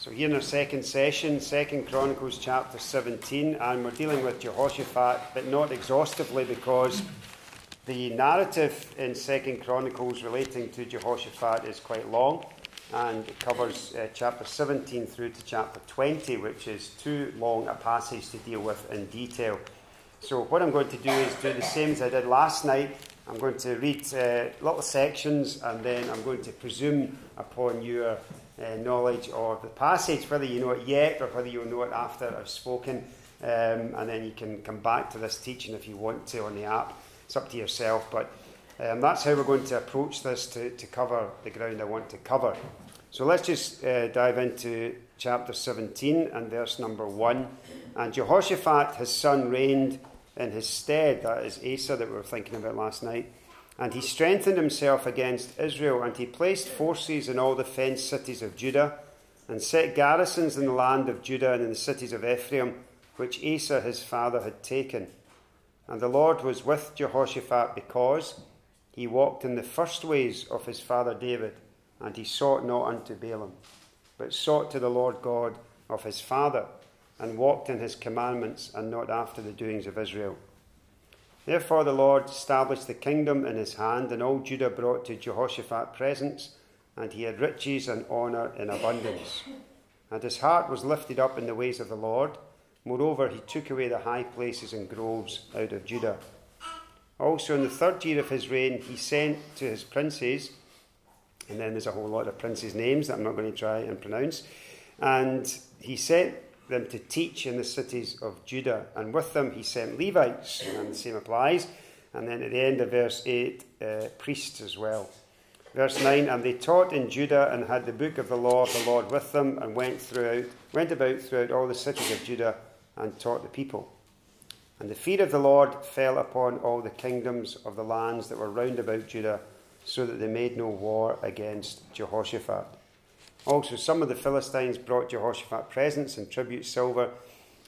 So here in our second session, 2 Chronicles chapter 17, and we're dealing with Jehoshaphat, but not exhaustively, because the narrative in 2 Chronicles relating to Jehoshaphat is quite long, and it covers chapter 17 through to chapter 20, which is too long a passage to deal with in detail. So what I'm going to do is do the same as I did last night. I'm going to read little sections, and then I'm going to presume upon your knowledge of the passage, whether you know it yet or whether you'll know it after I've spoken, and then you can come back to this teaching if you want to on the app. It's up to yourself, but that's how we're going to approach this to cover the ground I want to cover. So let's just dive into chapter 17 and verse number 1. And Jehoshaphat his son reigned in his stead, that is Asa that we were thinking about last night. And he strengthened himself against Israel, and he placed forces in all the fenced cities of Judah, and set garrisons in the land of Judah and in the cities of Ephraim, which Asa his father had taken. And the Lord was with Jehoshaphat, because he walked in the first ways of his father David, and he sought not unto Baalim, but sought to the Lord God of his father, and walked in his commandments, and not after the doings of Israel. Therefore the Lord established the kingdom in his hand, and all Judah brought to Jehoshaphat presents, and he had riches and honour in abundance. And his heart was lifted up in the ways of the Lord. Moreover, he took away the high places and groves out of Judah. Also in the third year of his reign, he sent to his princes, and then there's a whole lot of princes' names that I'm not going to try and pronounce, and he sent them to teach in the cities of Judah, and with them he sent Levites, and the same applies, and then at the end of verse 8, priests as well. Verse 9, and they taught in Judah, and had the book of the law of the Lord with them, and went about throughout all the cities of Judah, and taught the people. And the fear of the Lord fell upon all the kingdoms of the lands that were round about Judah, so that they made no war against Jehoshaphat. Also, some of the Philistines brought Jehoshaphat presents and tribute silver,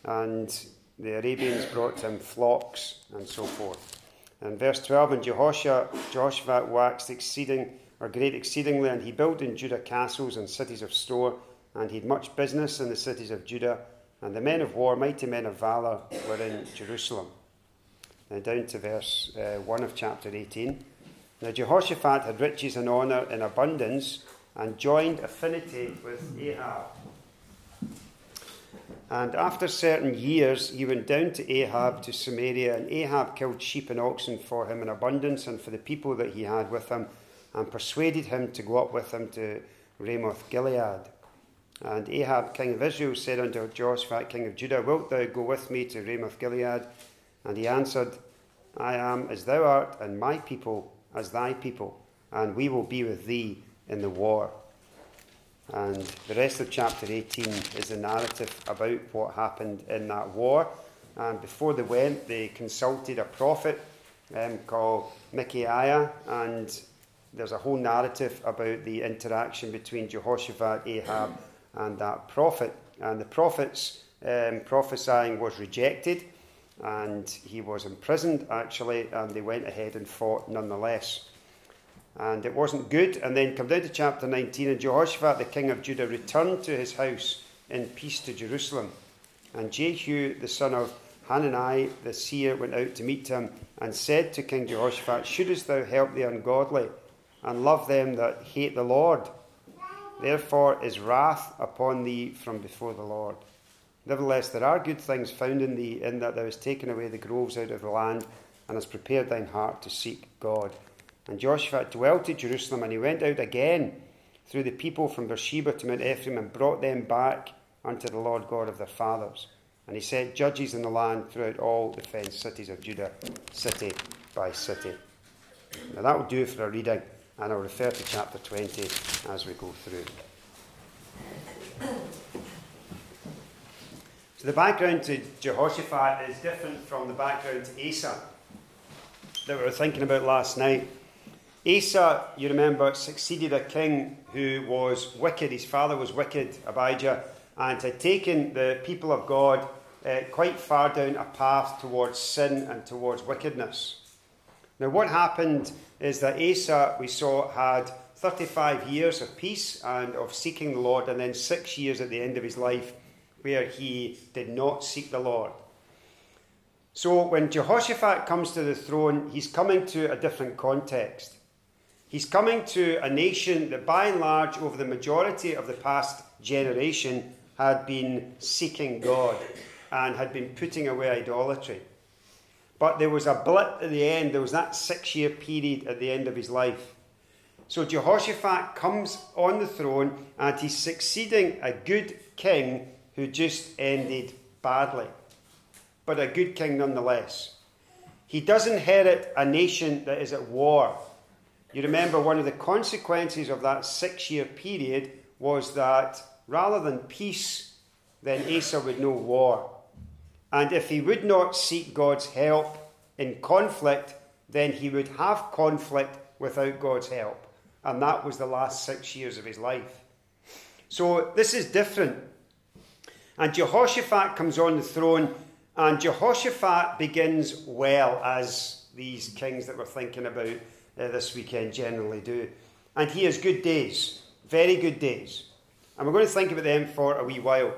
and the Arabians brought him flocks, and so forth. And verse 12, and Jehoshaphat waxed great exceedingly, and he built in Judah castles and cities of store, and he had much business in the cities of Judah, and the men of war, mighty men of valour, were in Jerusalem. Now down to verse 1 of chapter 18. Now Jehoshaphat had riches and honour in abundance, and joined affinity with Ahab. And after certain years, he went down to Ahab to Samaria, and Ahab killed sheep and oxen for him in abundance, and for the people that he had with him, and persuaded him to go up with him to Ramoth-Gilead. And Ahab, king of Israel, said unto Jehoshaphat, king of Judah, wilt thou go with me to Ramoth-Gilead? And he answered, I am as thou art, and my people as thy people, and we will be with thee in the war. And the rest of chapter 18 is the narrative about what happened in that war. And before they went, they consulted a prophet called Micaiah, and there's a whole narrative about the interaction between Jehoshaphat, Ahab, and that prophet. And the prophet's prophesying was rejected, and he was imprisoned, actually, and they went ahead and fought nonetheless. And it wasn't good. And then come down to chapter 19, and Jehoshaphat, the king of Judah, returned to his house in peace to Jerusalem. And Jehu, the son of Hanani, the seer, went out to meet him, and said to King Jehoshaphat, shouldest thou help the ungodly, and love them that hate the Lord? Therefore is wrath upon thee from before the Lord. Nevertheless, there are good things found in thee, in that thou hast taken away the groves out of the land, and hast prepared thine heart to seek God. And Jehoshaphat dwelt at Jerusalem, and he went out again through the people from Beersheba to Mount Ephraim, and brought them back unto the Lord God of their fathers. And he set judges in the land throughout all the fenced cities of Judah, city by city. Now that will do for a reading, and I'll refer to chapter 20 as we go through. So the background to Jehoshaphat is different from the background to Asa that we were thinking about last night. Asa, you remember, succeeded a king who was wicked. His father was wicked, Abijah, and had taken the people of God quite far down a path towards sin and towards wickedness. Now what happened is that Asa, we saw, had 35 years of peace and of seeking the Lord, and then 6 years at the end of his life where he did not seek the Lord. So when Jehoshaphat comes to the throne, he's coming to a different context. He's coming to a nation that by and large over the majority of the past generation had been seeking God and had been putting away idolatry. But there was a blip at the end. There was that 6 year period at the end of his life. So Jehoshaphat comes on the throne and he's succeeding a good king who just ended badly, but a good king nonetheless. He does inherit a nation that is at war. You remember one of the consequences of that 6 year period was that rather than peace, then Asa would know war. And if he would not seek God's help in conflict, then he would have conflict without God's help. And that was the last 6 years of his life. So this is different. And Jehoshaphat comes on the throne, and Jehoshaphat begins well, as these kings that we're thinking about this weekend generally do. And he has good days, very good days. And we're going to think about them for a wee while.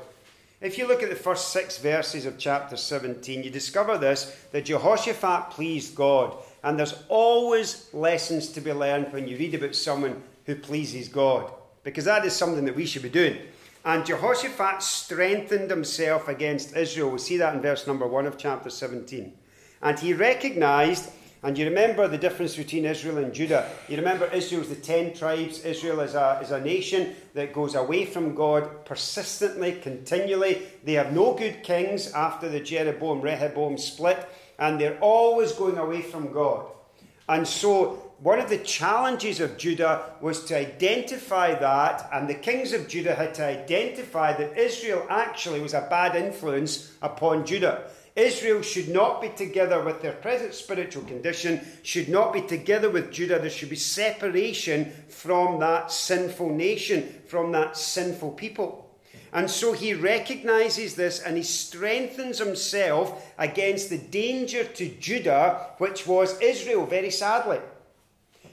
If you look at the first 6 verses of chapter 17, you discover this, that Jehoshaphat pleased God. And there's always lessons to be learned when you read about someone who pleases God, because that is something that we should be doing. And Jehoshaphat strengthened himself against Israel. We'll see that in verse number 1 of chapter 17. And he recognized, and you remember the difference between Israel and Judah. You remember Israel's the 10 tribes. Israel is a nation that goes away from God persistently, continually. They have no good kings after the Jeroboam-Rehoboam split, and they're always going away from God. And so one of the challenges of Judah was to identify that, and the kings of Judah had to identify that Israel actually was a bad influence upon Judah. Israel should not be together with their present spiritual condition, should not be together with Judah. There should be separation from that sinful nation, from that sinful people. And so he recognizes this and he strengthens himself against the danger to Judah, which was Israel, very sadly.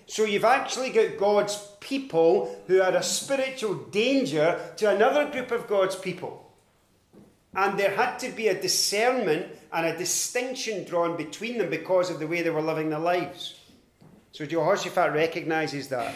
So you've actually got God's people who are a spiritual danger to another group of God's people. And there had to be a discernment and a distinction drawn between them because of the way they were living their lives. So Jehoshaphat recognizes that.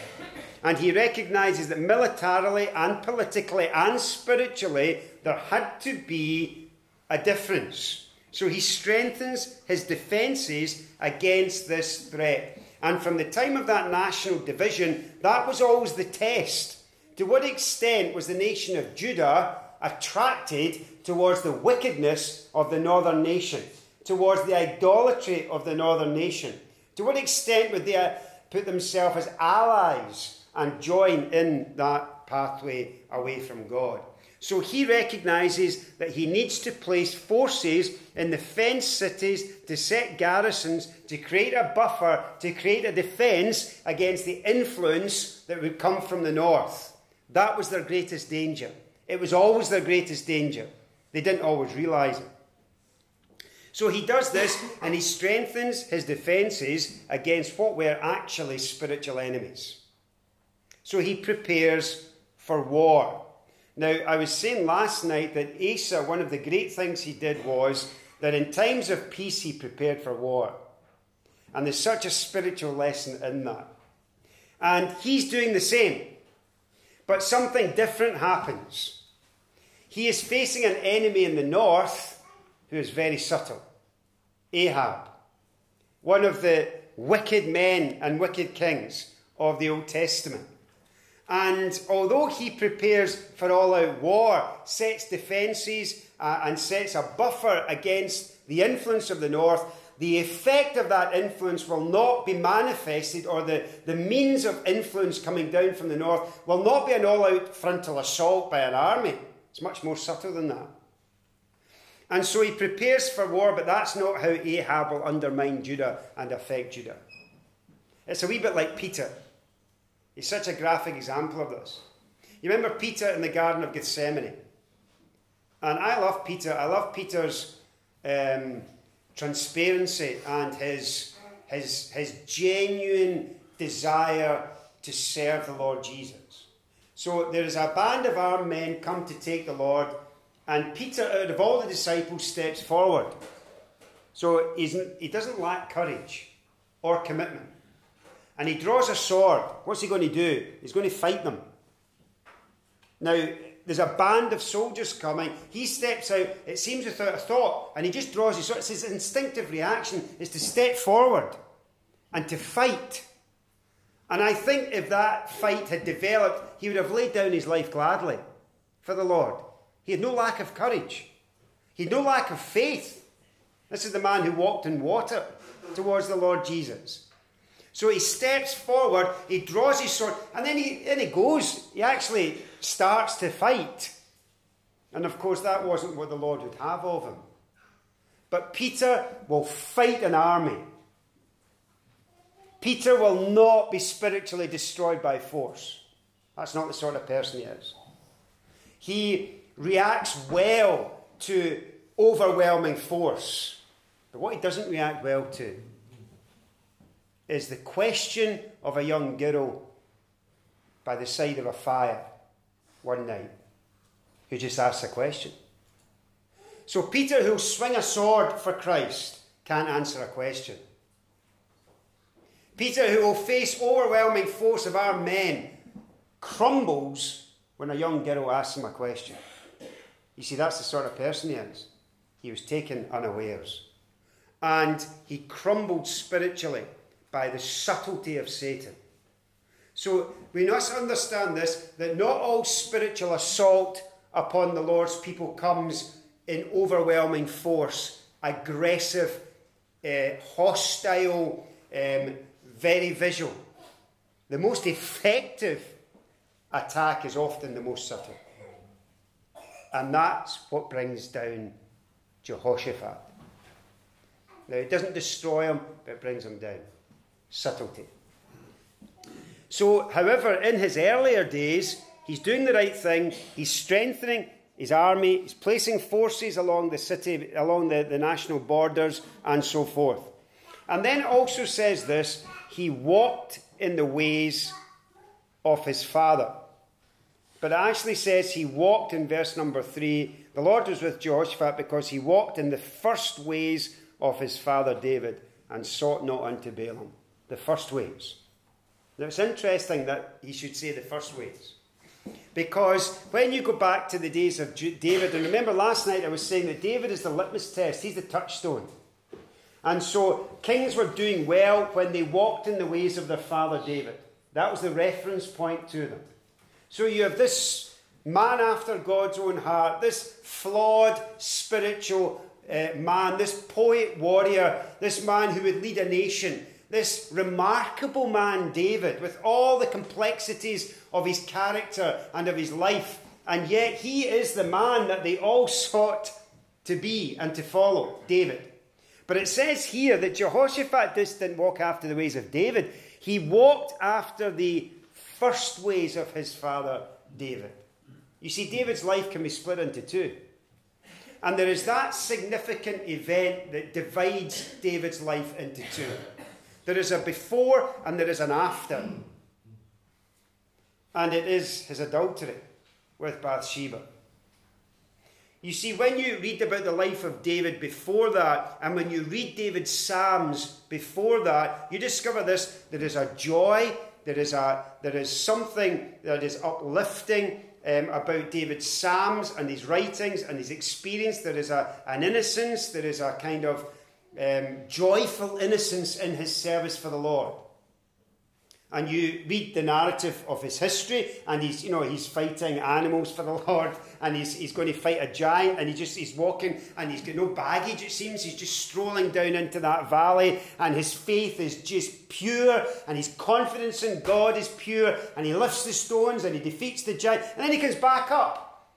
And he recognizes that militarily and politically and spiritually, there had to be a difference. So he strengthens his defenses against this threat. And from the time of that national division, that was always the test. To what extent was the nation of Judah attracted towards the wickedness of the northern nation, towards the idolatry of the northern nation? To what extent would they put themselves as allies and join in that pathway away from God? So he recognises that he needs to place forces in the fenced cities, to set garrisons, to create a buffer, to create a defence against the influence that would come from the north. That was their greatest danger. It was always their greatest danger. They didn't always realise it. So he does this, and he strengthens his defences against what were actually spiritual enemies. So he prepares for war. Now, I was saying last night that Asa, one of the great things he did was that in times of peace, he prepared for war. And there's such a spiritual lesson in that. And he's doing the same, but something different happens. He is facing an enemy in the north who is very subtle. Ahab, one of the wicked men and wicked kings of the Old Testament. And although he prepares for all-out war, sets defences and sets a buffer against the influence of the north, the effect of that influence will not be manifested, or the means of influence coming down from the north will not be an all-out frontal assault by an army. It's much more subtle than that. And so he prepares for war, but that's not how Ahab will undermine Judah and affect Judah. It's a wee bit like Peter. He's such a graphic example of this. You remember Peter in the Garden of Gethsemane? And I love Peter. I love Peter's transparency and his genuine desire to serve the Lord Jesus. So there is a band of armed men come to take the Lord, and Peter, out of all the disciples, steps forward. So he doesn't lack courage or commitment. And he draws a sword. What's he going to do? He's going to fight them. Now, there's a band of soldiers coming. He steps out, it seems without a thought, and he just draws his sword. It's his instinctive reaction is to step forward and to fight. And I think if that fight had developed, he would have laid down his life gladly for the Lord. He had no lack of courage. He had no lack of faith. This is the man who walked in water towards the Lord Jesus. So he steps forward, he draws his sword, and then he goes. He actually starts to fight. And of course, that wasn't what the Lord would have of him. But Peter will fight an army. Peter will not be spiritually destroyed by force. That's not the sort of person he is. He reacts well to overwhelming force. But what he doesn't react well to is the question of a young girl by the side of a fire one night who just asks a question. So Peter, who'll swing a sword for Christ, can't answer a question. Peter, who will face overwhelming force of armed men, crumbles when a young girl asks him a question. You see, that's the sort of person he is. He was taken unawares. And he crumbled spiritually by the subtlety of Satan. So we must understand this, that not all spiritual assault upon the Lord's people comes in overwhelming force, aggressive, hostile, very visual. The most effective attack is often the most subtle. And that's what brings down Jehoshaphat. Now, it doesn't destroy him, but it brings him down. Subtlety. So, however, in his earlier days, he's doing the right thing. He's strengthening his army. He's placing forces along the city, along the national borders, and so forth. And then it also says this, he walked in the ways of his father. But it actually says he walked in verse number 3. The Lord was with Jehoshaphat because he walked in the first ways of his father David and sought not unto Baalim. The first ways. Now it's interesting that he should say the first ways. Because when you go back to the days of David, and remember last night I was saying that David is the litmus test. He's the touchstone. And so kings were doing well when they walked in the ways of their father David. That was the reference point to them. So you have this man after God's own heart, this flawed spiritual man, this poet warrior, this man who would lead a nation, this remarkable man, David, with all the complexities of his character and of his life. And yet he is the man that they all sought to be and to follow, David. But it says here that Jehoshaphat didn't walk after the ways of David. He walked after the first ways of his father David. You see, David's life can be split into two. And there is that significant event that divides David's life into two. There is a before and there is an after. And it is his adultery with Bathsheba. You see, when you read about the life of David before that, and when you read David's Psalms before that, you discover this, there is a joy. There is something that is uplifting about David's Psalms and his writings and his experience. There is an innocence. There is a kind of joyful innocence in his service for the Lord. And you read the narrative of his history, and he's fighting animals for the Lord, and he's going to fight a giant, and he's walking, and he's got no baggage, it seems. He's just strolling down into that valley, and his faith is just pure, and his confidence in God is pure, and he lifts the stones, and he defeats the giant, and then he comes back up.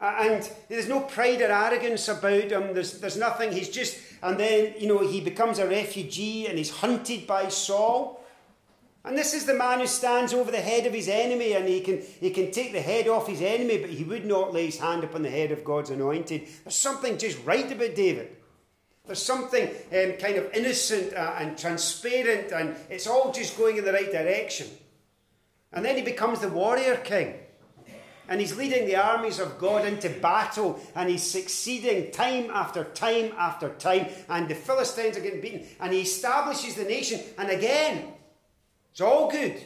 And there's no pride or arrogance about him. There's nothing. He's just, and then, he becomes a refugee, and he's hunted by Saul. And this is the man who stands over the head of his enemy, and he can take the head off his enemy, but he would not lay his hand upon the head of God's anointed. There's something just right about David. There's something kind of innocent and transparent, and it's all just going in the right direction. And then he becomes the warrior king. And he's leading the armies of God into battle, and he's succeeding time after time after time, and the Philistines are getting beaten, and he establishes the nation, and again, it's all good.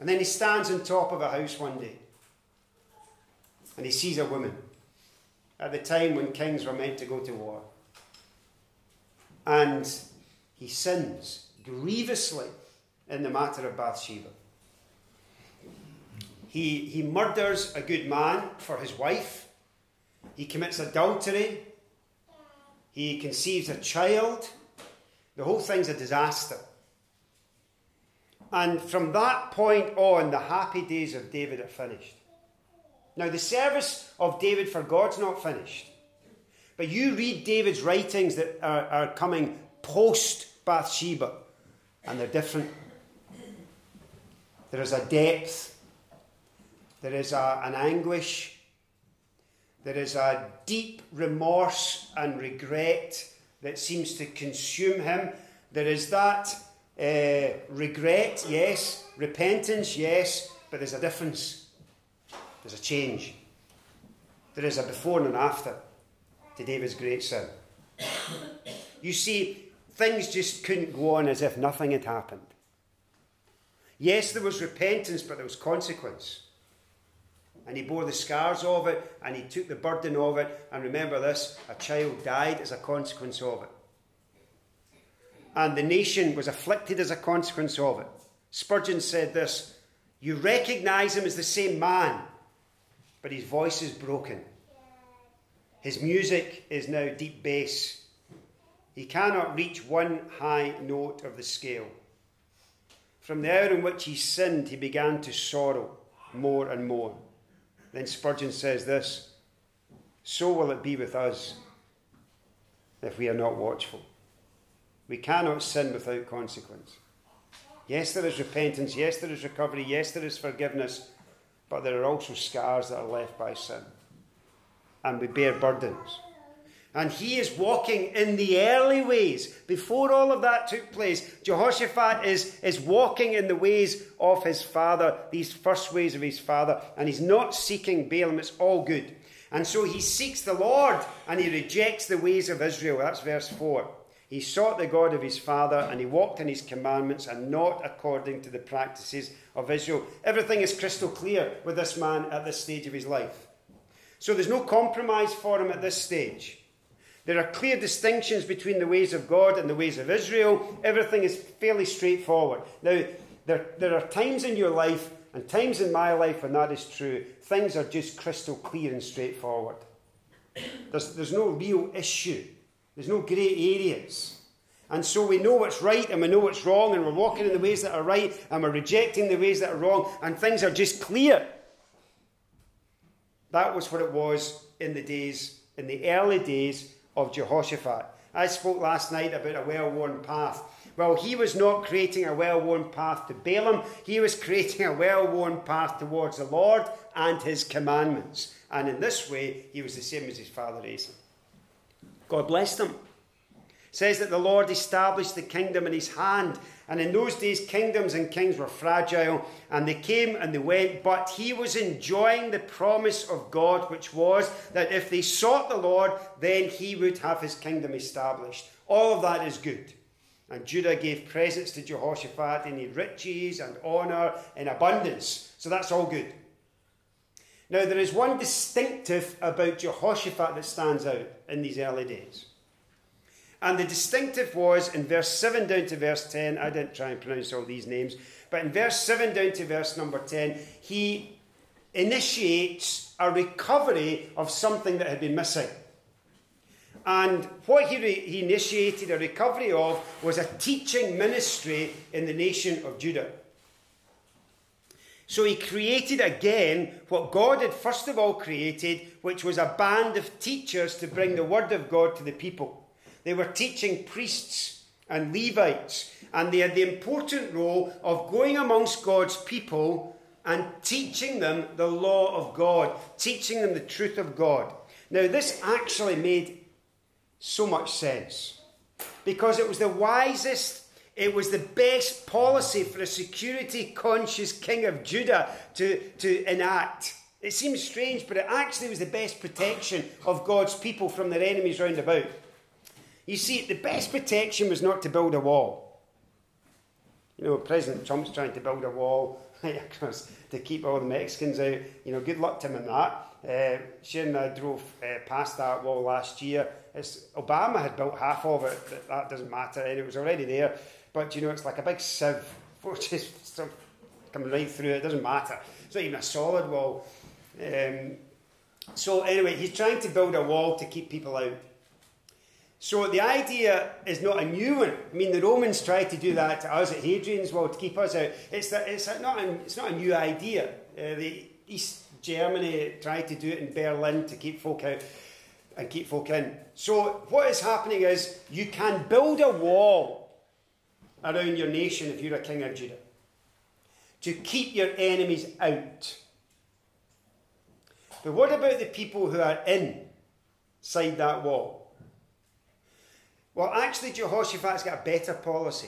And then he stands on top of a house one day, and he sees a woman, at the time when kings were meant to go to war. And he sins grievously in the matter of Bathsheba. He murders a good man for his wife. He commits adultery. He conceives a child. The whole thing's a disaster. And from that point on, the happy days of David are finished. Now, the service of David for God's not finished. But you read David's writings that are coming post-Bathsheba, and they're different. There is a depth. There is an anguish. There is a deep remorse and regret that seems to consume him. There is that regret, yes. Repentance, yes. But there's a difference. There's a change. There is a before and an after to David's great sin. You see, things just couldn't go on as if nothing had happened. Yes, there was repentance, but there was consequence. And he bore the scars of it, and he took the burden of it. And remember this, a child died as a consequence of it. And the nation was afflicted as a consequence of it. Spurgeon said this, you recognize him as the same man, but his voice is broken. His music is now deep bass. He cannot reach one high note of the scale. From the hour in which he sinned, he began to sorrow more and more. Then Spurgeon says this, so will it be with us if we are not watchful. We cannot sin without consequence. Yes, there is repentance. Yes, there is recovery. Yes, there is forgiveness. But there are also scars that are left by sin. And we bear burdens. And he is walking in the early ways. Before all of that took place, Jehoshaphat is walking in the ways of his father, these first ways of his father, and he's not seeking Balaam. It's all good. And so he seeks the Lord, and he rejects the ways of Israel. That's verse 4. He sought the God of his father, and he walked in his commandments, and not according to the practices of Israel. Everything is crystal clear with this man at this stage of his life. So there's no compromise for him at this stage. There are clear distinctions between the ways of God and the ways of Israel. Everything is fairly straightforward. Now, there are times in your life and times in my life when that is true. Things are just crystal clear and straightforward. There's no real issue. There's no grey areas. And so we know what's right and we know what's wrong, and we're walking in the ways that are right and we're rejecting the ways that are wrong, and things are just clear. That was what it was in the early days of Jehoshaphat. I spoke last night about a well-worn path. Well, he was not creating a well-worn path to Balaam. He was creating a well-worn path towards the Lord and his commandments. And in this way, he was the same as his father Asa. God blessed him. It says that the Lord established the kingdom in his hand. And in those days, kingdoms and kings were fragile, and they came and they went. But he was enjoying the promise of God, which was that if they sought the Lord, then he would have his kingdom established. All of that is good. And Judah gave presents to Jehoshaphat, and he had riches and honor in abundance. So that's all good. Now, there is one distinctive about Jehoshaphat that stands out in these early days. And the distinctive was, in verse 7 down to verse 10, I didn't try and pronounce all these names, but in verse 7 down to verse number 10, he initiates a recovery of something that had been missing. And what he initiated a recovery of was a teaching ministry in the nation of Judah. So he created again what God had first of all created, which was a band of teachers to bring the word of God to the people. They were teaching priests and Levites, and they had the important role of going amongst God's people and teaching them the law of God, teaching them the truth of God. Now, this actually made so much sense, because it was the wisest It was the best policy for a security-conscious king of Judah to enact. It seems strange, but it actually was the best protection of God's people from their enemies round about. You see, the best protection was not to build a wall. You know, President Trump's trying to build a wall to keep all the Mexicans out. You know, good luck to him in that. Sharon and I drove past that wall last year. Obama had built half of it, but that doesn't matter, and it was already there. But, you know, it's like a big sieve, forces stuff coming right through it. It doesn't matter. It's not even a solid wall. So anyway, he's trying to build a wall to keep people out. So the idea is not a new one. I mean, the Romans tried to do that to us at Hadrian's Wall to keep us out. It's not a new idea. The East Germany tried to do it in Berlin to keep folk out and keep folk in. So what is happening is you can build a wall around your nation if you're a king of Judah to keep your enemies out. But what about the people who are inside that wall? Well, actually, Jehoshaphat's got a better policy.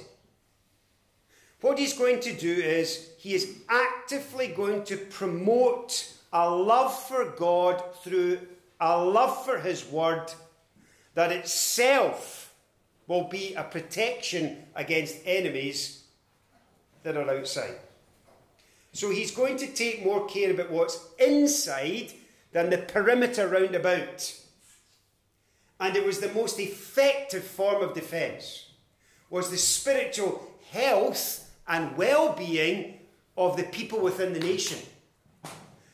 What he's going to do is he is actively going to promote a love for God through a love for his word that itself will be a protection against enemies that are outside. So he's going to take more care about what's inside than the perimeter round about. And it was the most effective form of defence, was the spiritual health and well-being of the people within the nation.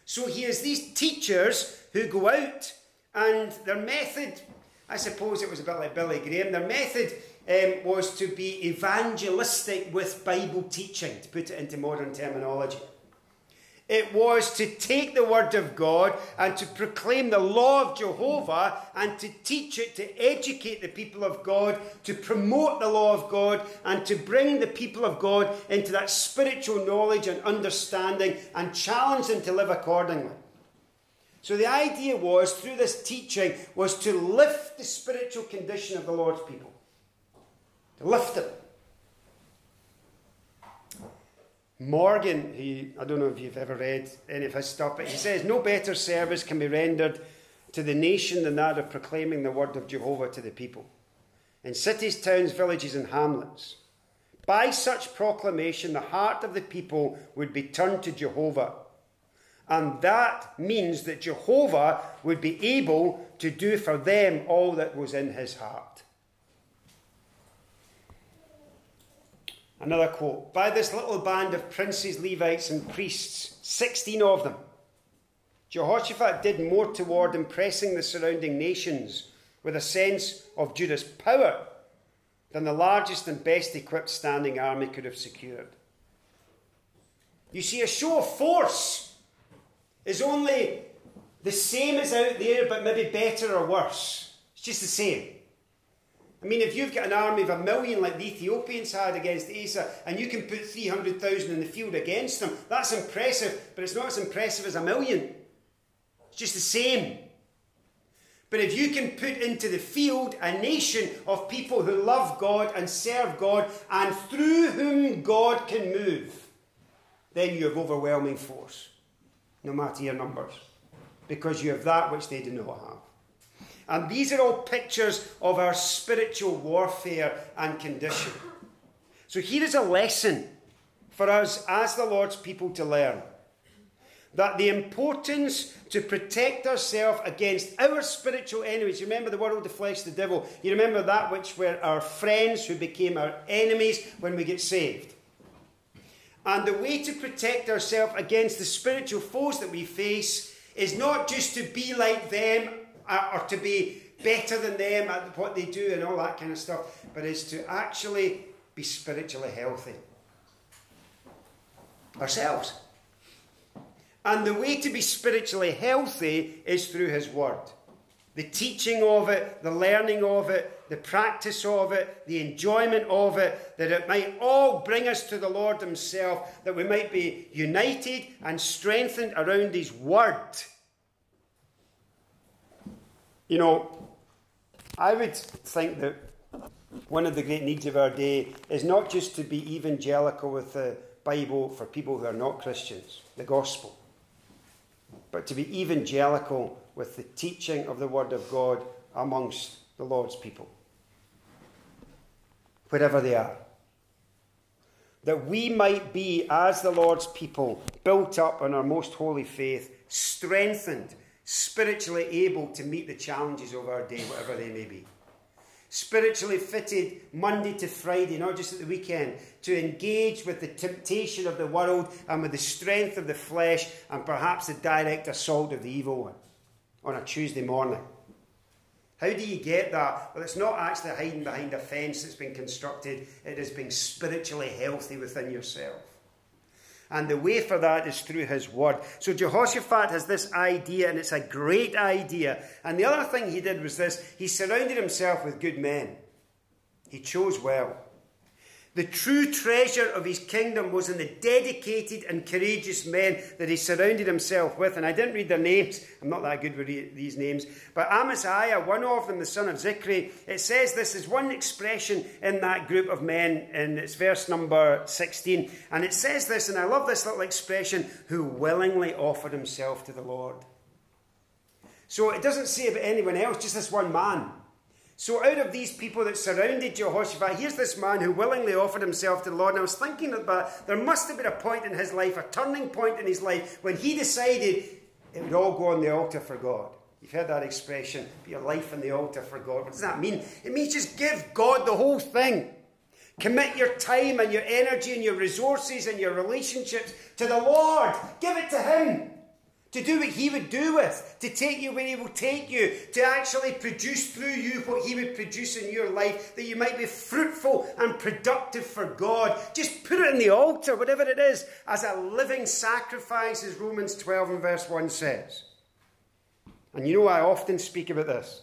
So he has these teachers who go out, and their method, I suppose it was a bit like Billy Graham, their method was to be evangelistic with Bible teaching, to put it into modern terminology. It was to take the word of God and to proclaim the law of Jehovah and to teach it, to educate the people of God, to promote the law of God and to bring the people of God into that spiritual knowledge and understanding and challenge them to live accordingly. So the idea was, through this teaching, was to lift the spiritual condition of the Lord's people. To lift them. Morgan, I don't know if you've ever read any of his stuff, but he says, no better service can be rendered to the nation than that of proclaiming the word of Jehovah to the people. In cities, towns, villages and hamlets, by such proclamation, the heart of the people would be turned to Jehovah. And that means that Jehovah would be able to do for them all that was in his heart. Another quote, by this little band of princes, Levites and priests, 16 of them, Jehoshaphat did more toward impressing the surrounding nations with a sense of Judah's power than the largest and best equipped standing army could have secured. You see, a show of force is only the same as out there, but maybe better or worse. It's just the same. I mean, if you've got an army of 1,000,000 like the Ethiopians had against Asa, and you can put 300,000 in the field against them, that's impressive, but it's not as impressive as 1,000,000. It's just the same. But if you can put into the field a nation of people who love God and serve God, and through whom God can move, then you have overwhelming force, no matter your numbers, because you have that which they do not have. And these are all pictures of our spiritual warfare and condition. So here is a lesson for us as the Lord's people to learn. That the importance to protect ourselves against our spiritual enemies. You remember the world, the flesh, the devil. You remember that which were our friends who became our enemies when we get saved. And the way to protect ourselves against the spiritual foes that we face is not just to be like them or to be better than them at what they do and all that kind of stuff, but is to actually be spiritually healthy ourselves. And the way to be spiritually healthy is through his word. The teaching of it, the learning of it, the practice of it, the enjoyment of it, that it might all bring us to the Lord himself, that we might be united and strengthened around his word. You know, I would think that One of the great needs of our day is not just to be evangelical with the Bible for people who are not Christians, the gospel, but to be evangelical with the teaching of the Word of God amongst the Lord's people, wherever they are. That we might be, as the Lord's people, built up in our most holy faith, strengthened, spiritually able to meet the challenges of our day, whatever they may be. Spiritually fitted Monday to Friday, not just at the weekend, to engage with the temptation of the world and with the strength of the flesh and perhaps the direct assault of the evil one on a Tuesday morning. How do you get that? Well, it's not actually hiding behind a fence that's been constructed. It is being spiritually healthy within yourself. And the way for that is through his word. So Jehoshaphat has this idea, and it's a great idea. And the other thing he did was this. He surrounded himself with good men. He chose well. The true treasure of his kingdom was in the dedicated and courageous men that he surrounded himself with. And I didn't read their names. I'm not that good with these names. But Amaziah, one of them, the son of Zikri, it says this is one expression in that group of men, and it's verse number 16. And it says this, and I love this little expression, who willingly offered himself to the Lord. So it doesn't say about anyone else, just this one man. So out of these people that surrounded Jehoshaphat, here's this man who willingly offered himself to the Lord. And I was thinking about, there must have been a point in his life, a turning point in his life, when he decided it would all go on the altar for God. You've heard that expression, put your life on the altar for God. What does that mean? It means just give God the whole thing. Commit your time and your energy and your resources and your relationships to the Lord. Give it to him. To do what he would do with, to take you when he will take you, to actually produce through you what he would produce in your life, that you might be fruitful and productive for God. Just put it on the altar, whatever it is, as a living sacrifice, as Romans 12 and verse 1 says. And you know, I often speak about this,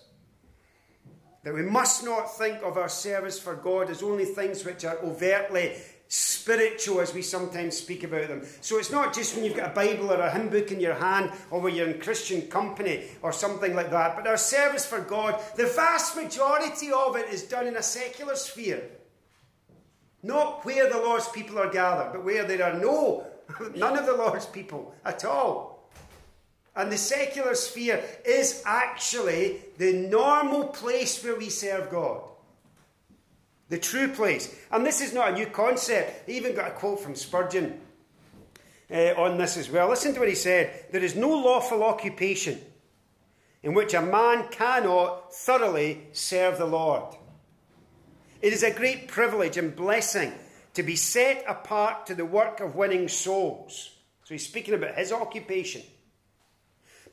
that we must not think of our service for God as only things which are overtly spiritual, as we sometimes speak about them. So it's not just when you've got a Bible or a hymn book in your hand, or when you're in Christian company or something like that. But our service for God, the vast majority of it is done in a secular sphere. Not where the Lord's people are gathered, but where there are none of the Lord's people at all. And the secular sphere is actually the normal place where we serve God. The true place. And this is not a new concept. I even got a quote from Spurgeon on this as well. Listen to what he said. There is no lawful occupation in which a man cannot thoroughly serve the Lord. It is a great privilege and blessing to be set apart to the work of winning souls. So he's speaking about his occupation.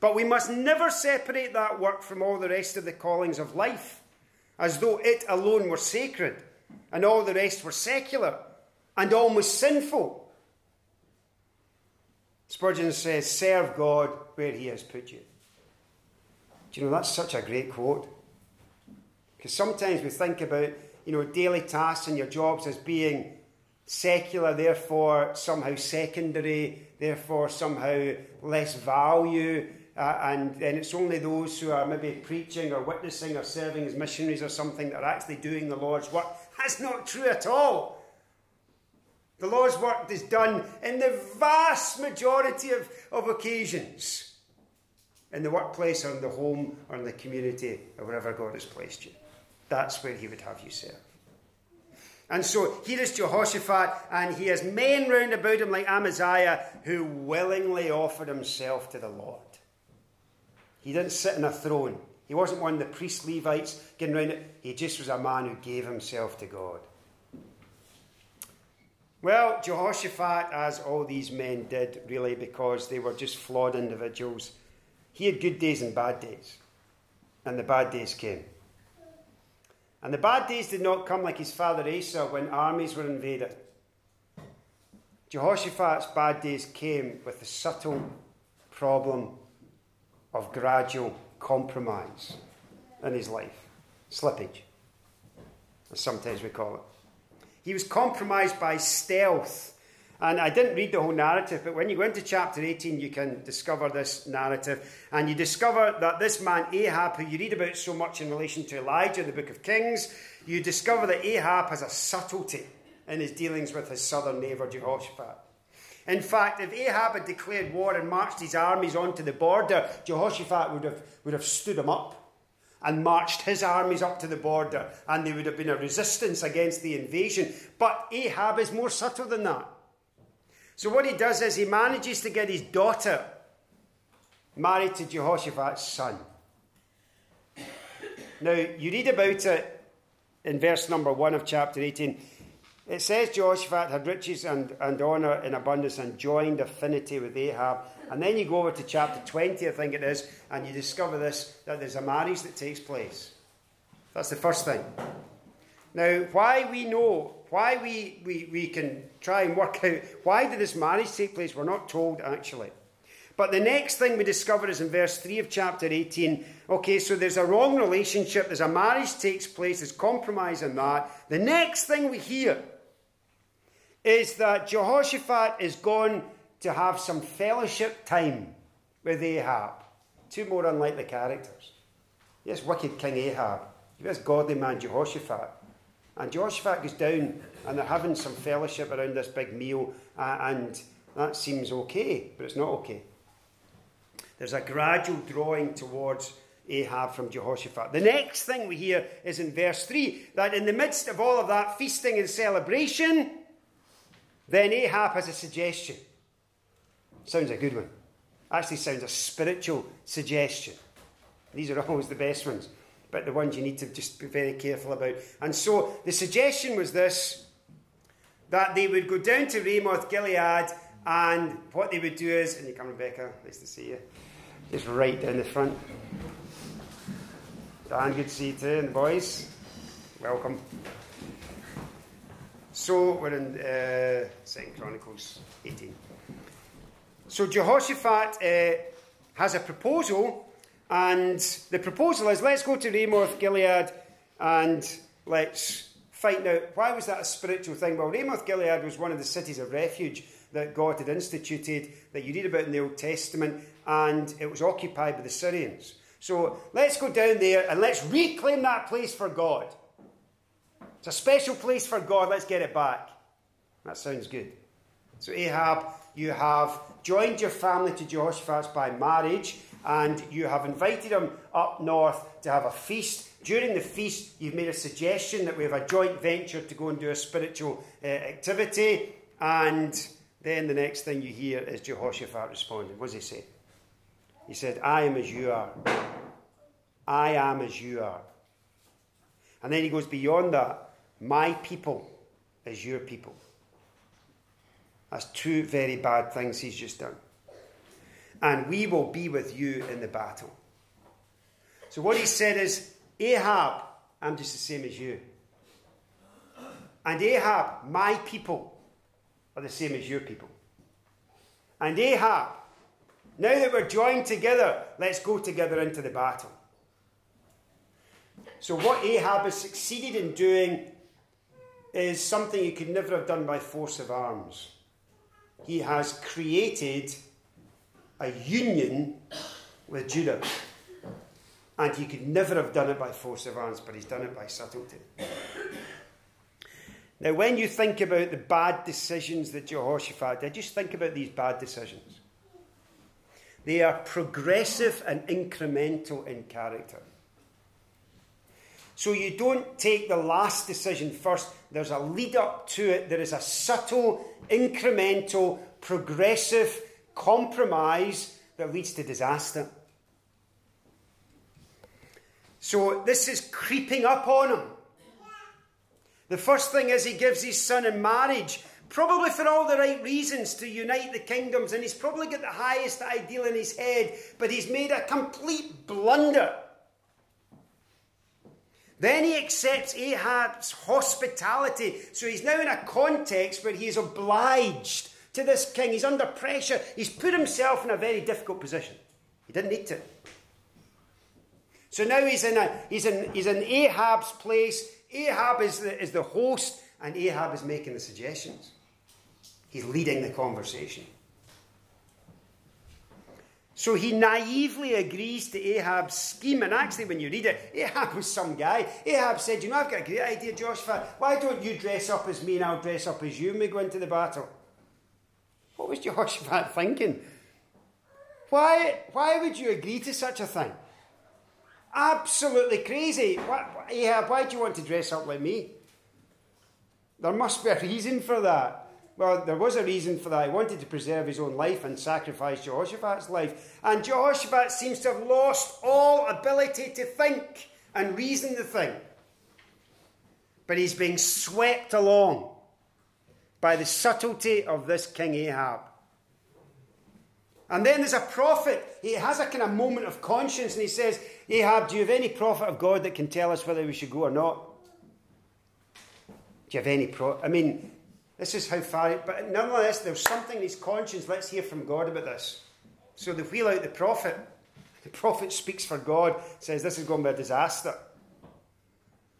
But we must never separate that work from all the rest of the callings of life, as though it alone were sacred, and all the rest were secular, and almost sinful. Spurgeon says, serve God where he has put you. Do you know, that's such a great quote. Because sometimes we think about, daily tasks and your jobs as being secular, therefore somehow secondary, therefore somehow less value. And it's only those who are maybe preaching or witnessing or serving as missionaries or something that are actually doing the Lord's work. That's not true at all. The Lord's work is done in the vast majority of occasions, in the workplace or in the home or in the community or wherever God has placed you. That's where he would have you serve. And so here is Jehoshaphat, and he has men round about him like Amaziah who willingly offered himself to the Lord. He didn't sit on a throne. He wasn't one of the priests, Levites, getting around it. He just was a man who gave himself to God. Well, Jehoshaphat, as all these men did, really, because they were just flawed individuals, he had good days and bad days. And the bad days came. And the bad days did not come like his father Asa when armies were invaded. Jehoshaphat's bad days came with the subtle problem of gradual compromise in his life. Slippage, as sometimes we call it. He was compromised by stealth And I didn't read the whole narrative, but when you go into chapter 18, you can discover this narrative. And you discover that this man Ahab, who you read about so much in relation to Elijah in the book of Kings, you discover that Ahab has a subtlety in his dealings with his southern neighbour, Jehoshaphat. In fact, if Ahab had declared war and marched his armies onto the border, Jehoshaphat would have stood him up and marched his armies up to the border, and there would have been a resistance against the invasion. But Ahab is more subtle than that. So what he does is he manages to get his daughter married to Jehoshaphat's son. Now, you read about it in verse number 1 of chapter 18. It says Jehoshaphat had riches and honour in abundance and joined affinity with Ahab. And then you go over to chapter 20, I think it is, and you discover this, that there's a marriage that takes place. That's the first thing. Now, why we can try and work out, why did this marriage take place? We're not told, actually. But the next thing we discover is in verse 3 of chapter 18. Okay, so there's a wrong relationship. There's a marriage takes place. There's compromise in that. The next thing we hear is that Jehoshaphat is gone to have some fellowship time with Ahab. Two more unlikely characters. Yes, wicked King Ahab. This godly man Jehoshaphat. And Jehoshaphat goes down and they're having some fellowship around this big meal, and that seems okay, but it's not okay. There's a gradual drawing towards Ahab from Jehoshaphat. The next thing we hear is in verse 3, that in the midst of all of that feasting and celebration, then Ahab has a suggestion. Sounds a good one. Actually sounds a spiritual suggestion. These are always the best ones, but the ones you need to just be very careful about. And so the suggestion was this, that they would go down to Ramoth-Gilead, and what they would do is, and you come, Rebecca, nice to see you, just right down the front. Dan, good to see you too, and the boys, welcome. So we're in 2 Chronicles 18. So Jehoshaphat has a proposal, and the proposal is, let's go to Ramoth-Gilead and let's find out. Why was that a spiritual thing? Well, Ramoth-Gilead was one of the cities of refuge that God had instituted, that you read about in the Old Testament, and it was occupied by the Syrians. So let's go down there and let's reclaim that place for God. It's a special place for God. Let's get it back. That sounds good. So Ahab, you have joined your family to Jehoshaphat's by marriage, and you have invited him up north to have a feast. During the feast, you've made a suggestion that we have a joint venture to go and do a spiritual activity, and then the next thing you hear is Jehoshaphat responding. What does he say? He said, I am as you are. I am as you are. And then he goes beyond that. My people is your people. That's two very bad things he's just done. And we will be with you in the battle. So what he said is, Ahab, I'm just the same as you. And Ahab, my people, are the same as your people. And Ahab, now that we're joined together, let's go together into the battle. So what Ahab has succeeded in doing is something he could never have done by force of arms. He has created a union with Judah. And he could never have done it by force of arms, but he's done it by subtlety. Now, when you think about the bad decisions that Jehoshaphat did, just think about these bad decisions. They are progressive and incremental in character. So you don't take the last decision first. There's a lead up to it. There is a subtle, incremental, progressive compromise that leads to disaster. So this is creeping up on him. The first thing is he gives his son in marriage, probably for all the right reasons, to unite the kingdoms. And he's probably got the highest ideal in his head, but he's made a complete blunder. Then he accepts Ahab's hospitality. So he's now in a context where he is obliged to this king. He's under pressure. He's put himself in a very difficult position. He didn't need to. So now he's in Ahab's place. Ahab is the host, and Ahab is making the suggestions. He's leading the conversation. So he naively agrees to Ahab's scheme. And actually, when you read it, Ahab was some guy. Ahab said, you know, I've got a great idea, Jehoshaphat. Why don't you dress up as me and I'll dress up as you and we go into the battle? What was Jehoshaphat thinking? Why would you agree to such a thing? Absolutely crazy. What, Ahab, why do you want to dress up like me? There must be a reason for that. Well, there was a reason for that. He wanted to preserve his own life and sacrifice Jehoshaphat's life. And Jehoshaphat seems to have lost all ability to think and reason the thing. But he's being swept along by the subtlety of this King Ahab. And then there's a prophet. He has a kind of moment of conscience and he says, Ahab, do you have any prophet of God that can tell us whether we should go or not? Do you have any prophet? I mean, this is how far, but nonetheless, there's something in his conscience. Let's hear from God about this. So they wheel out the prophet. The prophet speaks for God, says this is going to be a disaster.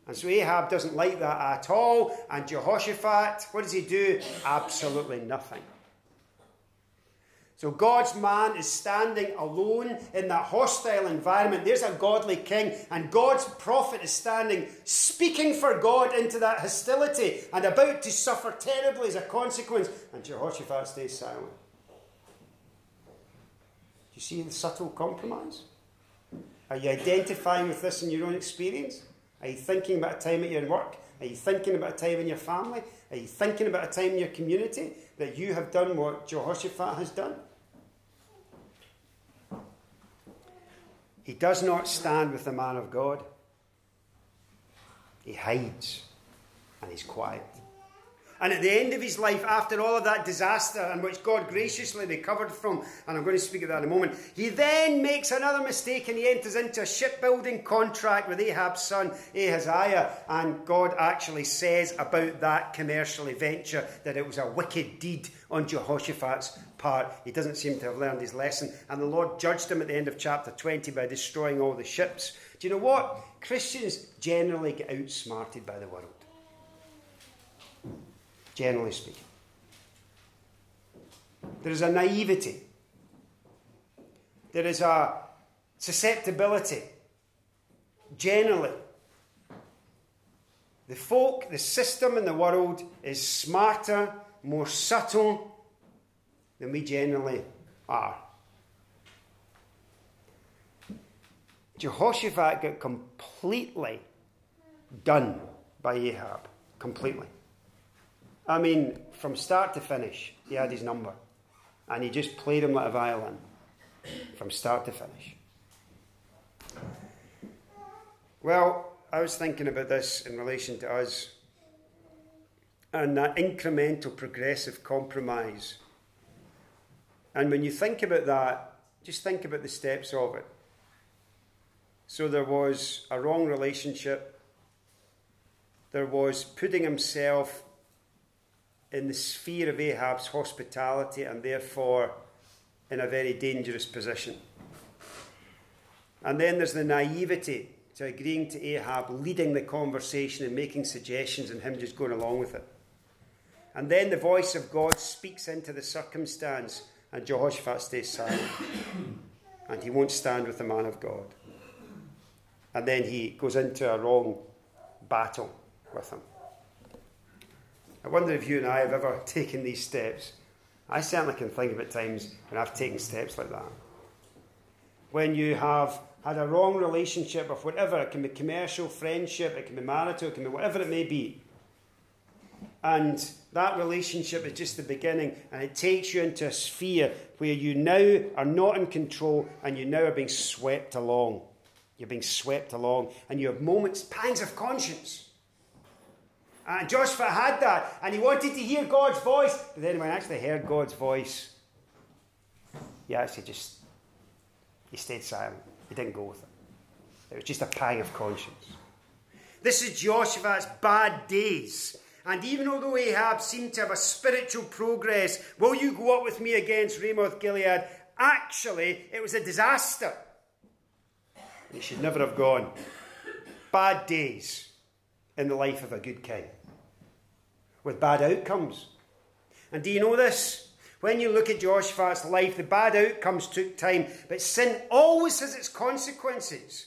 And so Ahab doesn't like that at all. And Jehoshaphat, what does he do? Absolutely nothing. So God's man is standing alone in that hostile environment. There's a godly king, and God's prophet is standing, speaking for God into that hostility and about to suffer terribly as a consequence. And Jehoshaphat stays silent. Do you see the subtle compromise? Are you identifying with this in your own experience? Are you thinking about a time at your work? Are you thinking about a time in your family? Are you thinking about a time in your community that you have done what Jehoshaphat has done? He does not stand with the man of God. He hides and he's quiet. And at the end of his life, after all of that disaster and which God graciously recovered from, and I'm going to speak of that in a moment, he then makes another mistake and he enters into a shipbuilding contract with Ahab's son, Ahaziah, and God actually says about that commercial venture that it was a wicked deed on Jehoshaphat's part. He doesn't seem to have learned his lesson, and the Lord judged him at the end of chapter 20 by destroying all the ships. Do you know what? Christians generally get outsmarted by the world. Generally speaking, there is a naivety, there is a susceptibility. Generally, the folk, the system in the world is smarter, more subtle than we generally are. Jehoshaphat got completely done by Ahab, completely. I mean, from start to finish, he had his number. And he just played him like a violin. From start to finish. Well, I was thinking about this in relation to us. And that incremental progressive compromise. And when you think about that, just think about the steps of it. So there was a wrong relationship. There was putting himself in the sphere of Ahab's hospitality and therefore in a very dangerous position. And then there's the naivety to agreeing to Ahab, leading the conversation and making suggestions and him just going along with it. And then the voice of God speaks into the circumstance and Jehoshaphat stays silent and he won't stand with the man of God. And then he goes into a wrong battle with him. I wonder if you and I have ever taken these steps. I certainly can think of at times when I've taken steps like that. When you have had a wrong relationship of whatever, it can be commercial, friendship, it can be marital, it can be whatever it may be. And that relationship is just the beginning and it takes you into a sphere where you now are not in control and you now are being swept along. You're being swept along and you have moments, pangs of conscience. And Jehoshaphat had that, and he wanted to hear God's voice. But then when he actually heard God's voice, he stayed silent. He didn't go with it. It was just a pang of conscience. This is Jehoshaphat's bad days. And even although Ahab seemed to have a spiritual progress, will you go up with me against Ramoth-Gilead? Actually, it was a disaster. It should never have gone. Bad days in the life of a good king, with bad outcomes. And do you know this? When you look at Jehoshaphat's life, the bad outcomes took time, but sin always has its consequences.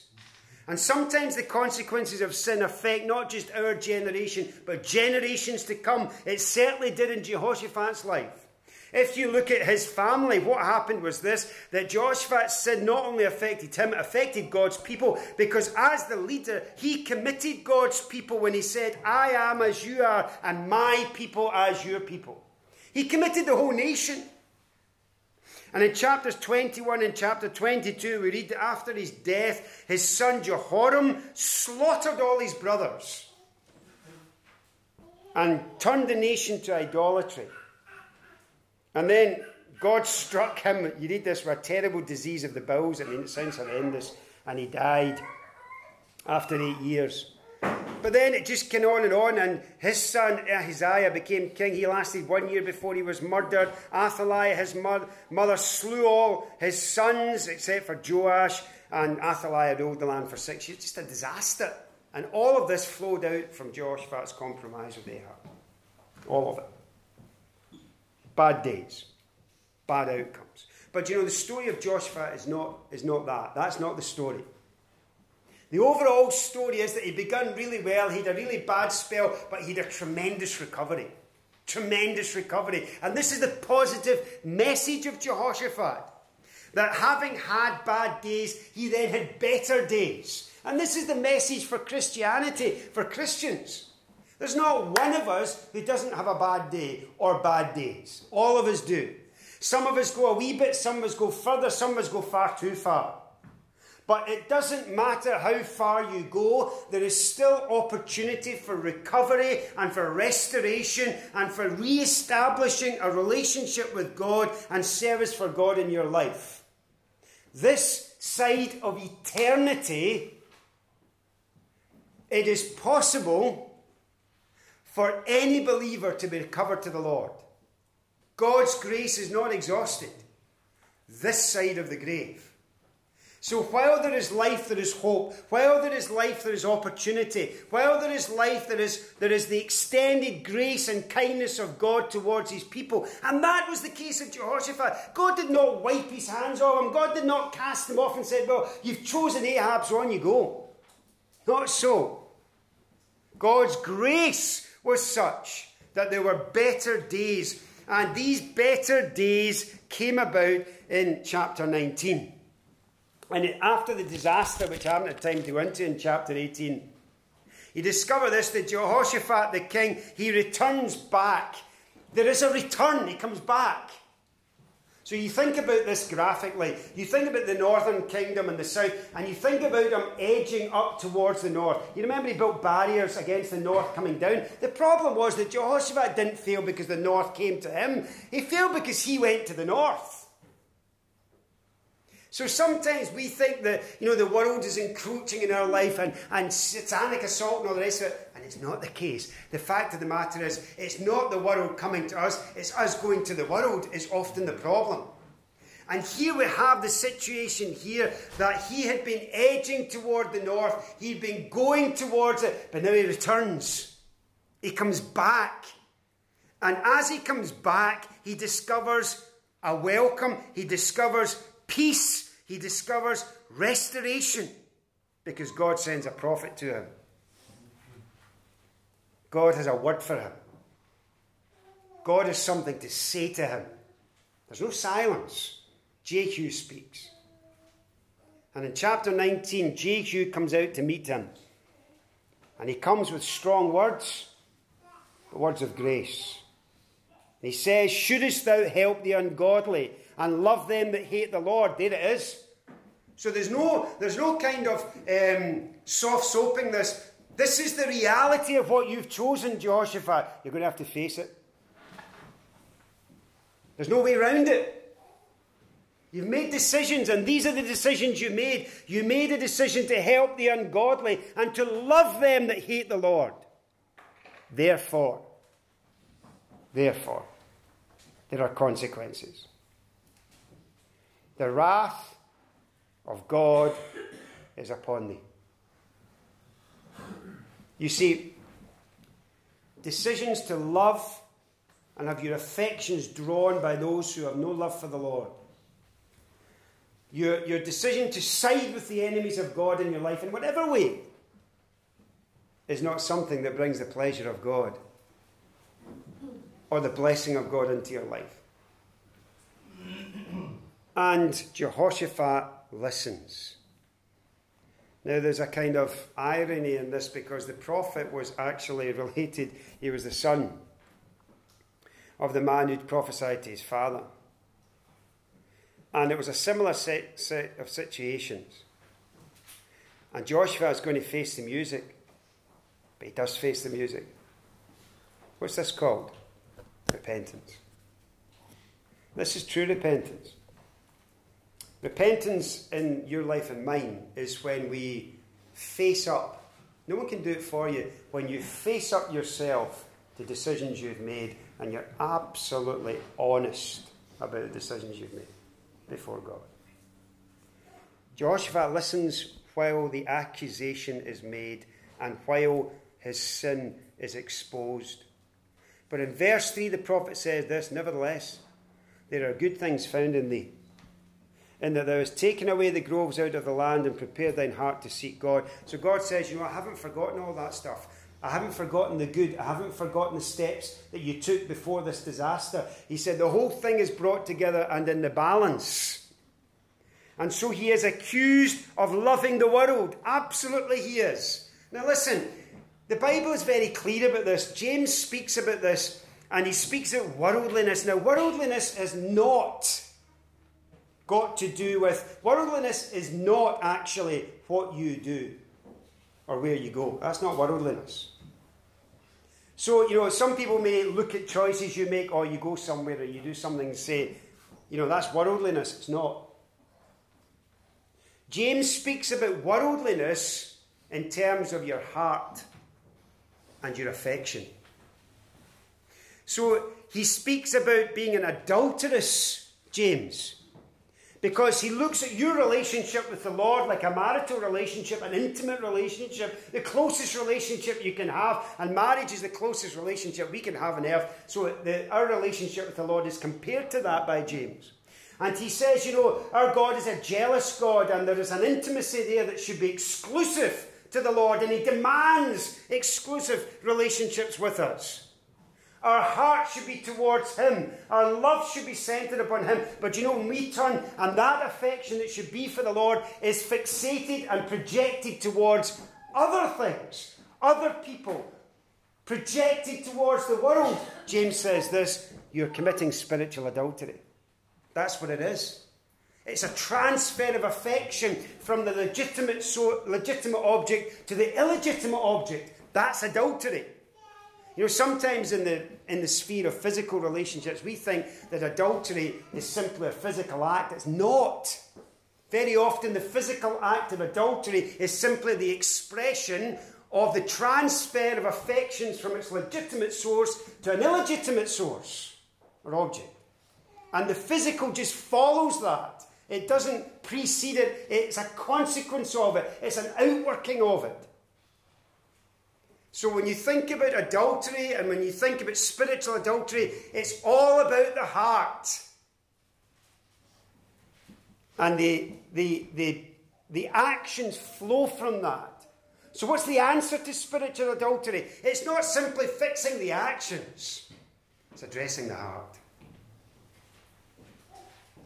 And sometimes the consequences of sin affect not just our generation, but generations to come. It certainly did in Jehoshaphat's life. If you look at his family, what happened was this, that Jehoshaphat's sin not only affected him, it affected God's people, because as the leader, he committed God's people when he said, I am as you are, and my people as your people. He committed the whole nation. And in chapters 21 and chapter 22, we read that after his death, his son Jehoram slaughtered all his brothers and turned the nation to idolatry. And then God struck him, you read this, with a terrible disease of the bowels. I mean, it sounds horrendous. And he died after 8 years. But then it just came on, and his son Ahaziah became king. He lasted 1 year before he was murdered. Athaliah, his mother, slew all his sons, except for Joash, and Athaliah ruled the land for 6 years. Just a disaster. And all of this flowed out from Jehoshaphat's compromise with Ahab. All of it. Bad days. Bad outcomes. But you know, the story of Jehoshaphat is not that. That's not the story. The overall story is that he began really well, he had a really bad spell, but he had a tremendous recovery. Tremendous recovery. And this is the positive message of Jehoshaphat. That having had bad days, he then had better days. And this is the message for Christianity, for Christians. There's not one of us who doesn't have a bad day or bad days. All of us do. Some of us go a wee bit, some of us go further, some of us go far too far. But it doesn't matter how far you go, there is still opportunity for recovery and for restoration and for re-establishing a relationship with God and service for God in your life. This side of eternity, it is possible for any believer to be recovered to the Lord. God's grace is not exhausted this side of the grave. So while there is life, there is hope. While there is life, there is opportunity. While there is life, there is the extended grace and kindness of God towards his people. And that was the case of Jehoshaphat. God did not wipe his hands off him. God did not cast him off and said, well, you've chosen Ahab, so on you go. Not so. God's grace was such that there were better days. And these better days came about in chapter 19. And after the disaster, which I haven't had time to go into in chapter 18, you discover this, that Jehoshaphat the king, he returns back. There is a return, he comes back. So you think about this graphically. You think about the northern kingdom and the south, and you think about them edging up towards the north. You remember he built barriers against the north coming down. The problem was that Jehoshaphat didn't fail because the north came to him. He failed because he went to the north. So sometimes we think that, you know, the world is encroaching in our life and satanic assault and all the rest of it, and it's not the case. The fact of the matter is, it's not the world coming to us, it's us going to the world is often the problem. And here we have the situation here that he had been edging toward the north, he'd been going towards it, but now he returns. He comes back. And as he comes back, he discovers a welcome, he discovers peace, he discovers restoration, because God sends a prophet to him. God has a word for him. God has something to say to him. There's no silence. Jehu speaks. And in chapter 19, Jehu comes out to meet him. And he comes with strong words, but words of grace. And he says, shouldest thou help the ungodly and love them that hate the Lord? There it is. So there's no kind of soft soaping this. This is the reality of what you've chosen, Jehoshaphat. You're going to have to face it. There's no way around it. You've made decisions, and these are the decisions you made. You made a decision to help the ungodly and to love them that hate the Lord. Therefore, there are consequences. The wrath of God is upon thee. You see, decisions to love and have your affections drawn by those who have no love for the Lord. Your decision to side with the enemies of God in your life, in whatever way, is not something that brings the pleasure of God or the blessing of God into your life. And Jehoshaphat listens. Now, there's a kind of irony in this, because the prophet was actually related. He was the son of the man who'd prophesied to his father. And it was a similar set of situations. And Jehoshaphat is going to face the music. But he does face the music. What's this called? Repentance. This is true repentance. Repentance in your life and mine is when we face up. No one can do it for you. When you face up yourself to decisions you've made, and you're absolutely honest about the decisions you've made before God. Jehoshaphat listens while the accusation is made and while his sin is exposed. But in verse 3, the prophet says this: "Nevertheless, there are good things found in thee, in that thou hast taken away the groves out of the land and prepared thine heart to seek God." So God says, you know, I haven't forgotten all that stuff. I haven't forgotten the good. I haven't forgotten the steps that you took before this disaster. He said, the whole thing is brought together and in the balance. And so he is accused of loving the world. Absolutely he is. Now listen, the Bible is very clear about this. James speaks about this, and he speaks of worldliness. Now, worldliness is not got to do with, worldliness is not actually what you do or where you go. That's not worldliness. So, you know, some people may look at choices you make, or you go somewhere or you do something and say, you know, that's worldliness. It's not. James speaks about worldliness in terms of your heart and your affection. So he speaks about being an adulteress, James, because he looks at your relationship with the Lord like a marital relationship, an intimate relationship, the closest relationship you can have. And marriage is the closest relationship we can have on earth. So our relationship with the Lord is compared to that by James. And he says, you know, our God is a jealous God, and there is an intimacy there that should be exclusive to the Lord. And he demands exclusive relationships with us. Our heart should be towards him. Our love should be centered upon him. But you know, when we turn, and that affection that should be for the Lord is fixated and projected towards other things, other people, projected towards the world. James says this: you're committing spiritual adultery. That's what it is. It's a transfer of affection from the legitimate object to the illegitimate object. That's adultery. You know, sometimes in the sphere of physical relationships, we think that adultery is simply a physical act. It's not. Very often the physical act of adultery is simply the expression of the transfer of affections from its legitimate source to an illegitimate source or object. And the physical just follows that. It doesn't precede it. It's a consequence of it. It's an outworking of it. So when you think about adultery and when you think about spiritual adultery, it's all about the heart. And the actions flow from that. So what's the answer to spiritual adultery? It's not simply fixing the actions. It's addressing the heart.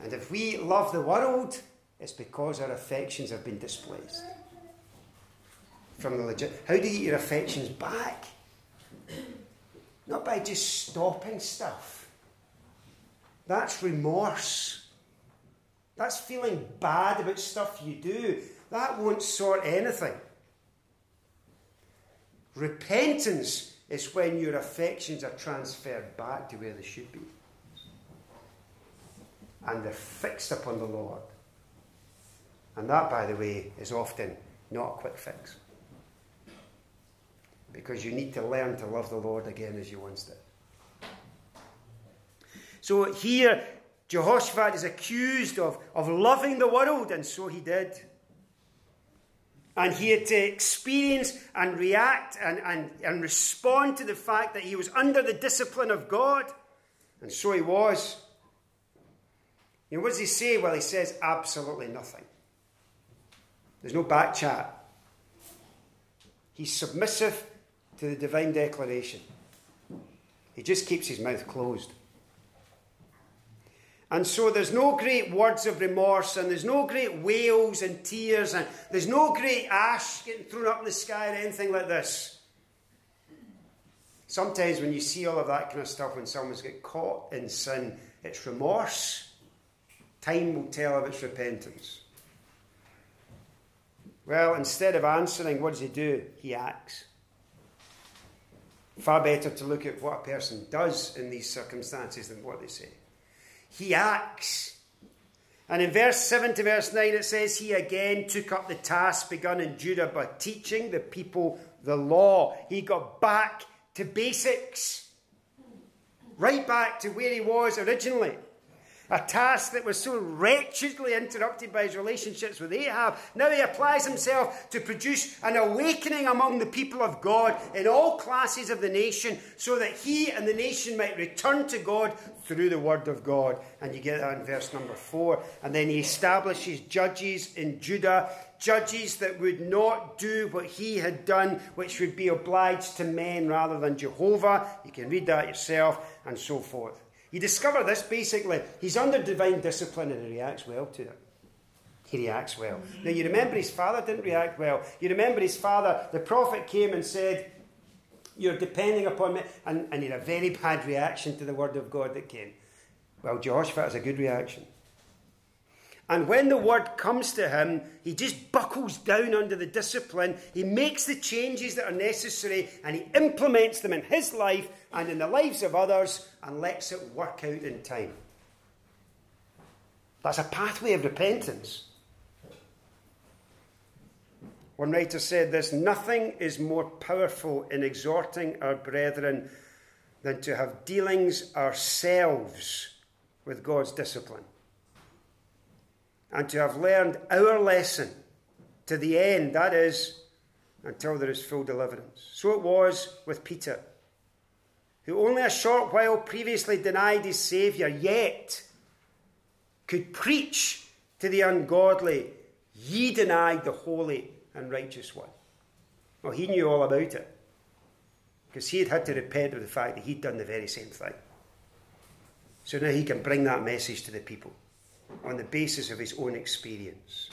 And if we love the world, it's because our affections have been displaced. From the legit. How do you get your affections back? Not by just stopping stuff. That's remorse. That's feeling bad about stuff you do. That won't sort anything. Repentance is when your affections are transferred back to where they should be. And they're fixed upon the Lord. And that, by the way, is often not a quick fix. Because you need to learn to love the Lord again as you once did. So here, Jehoshaphat is accused of loving the world, and so he did. And he had to experience and react and respond to the fact that he was under the discipline of God. And so he was. You know, what does he say? Well, he says absolutely nothing. There's no back chat. He's submissive to the divine declaration. He just keeps his mouth closed. And so there's no great words of remorse, and there's no great wails and tears, and there's no great ash getting thrown up in the sky or anything like this. Sometimes when you see all of that kind of stuff, when someone's got caught in sin, it's remorse. Time will tell of its repentance. Well, instead of answering, what does he do? He acts. Far better to look at what a person does in these circumstances than what they say. He acts. And in verse 7 to verse 9 it says, he again took up the task begun in Judah by teaching the people the law. He got back to basics. Right back to where he was originally. A task that was so wretchedly interrupted by his relationships with Ahab. Now he applies himself to produce an awakening among the people of God in all classes of the nation, so that he and the nation might return to God through the word of God. And you get that in verse number 4. And then he establishes judges in Judah, judges that would not do what he had done, which would be obliged to men rather than Jehovah. You can read that yourself, and so forth. You discover this, basically, he's under divine discipline and he reacts well to it. He reacts well. Now, you remember his father didn't react well. You remember his father, the prophet came and said, you're depending upon me. And he had a very bad reaction to the word of God that came. Well, Jehoshaphat has a good reaction. And when the word comes to him, he just buckles down under the discipline. He makes the changes that are necessary and he implements them in his life and in the lives of others and lets it work out in time. That's a pathway of repentance. One writer said this, nothing is more powerful in exhorting our brethren than to have dealings ourselves with God's discipline, and to have learned our lesson to the end, that is, until there is full deliverance. So it was with Peter, who only a short while previously denied his Saviour, yet could preach to the ungodly, ye denied the holy and righteous one. Well, he knew all about it, because he had had to repent of the fact that he'd done the very same thing. So now he can bring that message to the people on the basis of his own experience.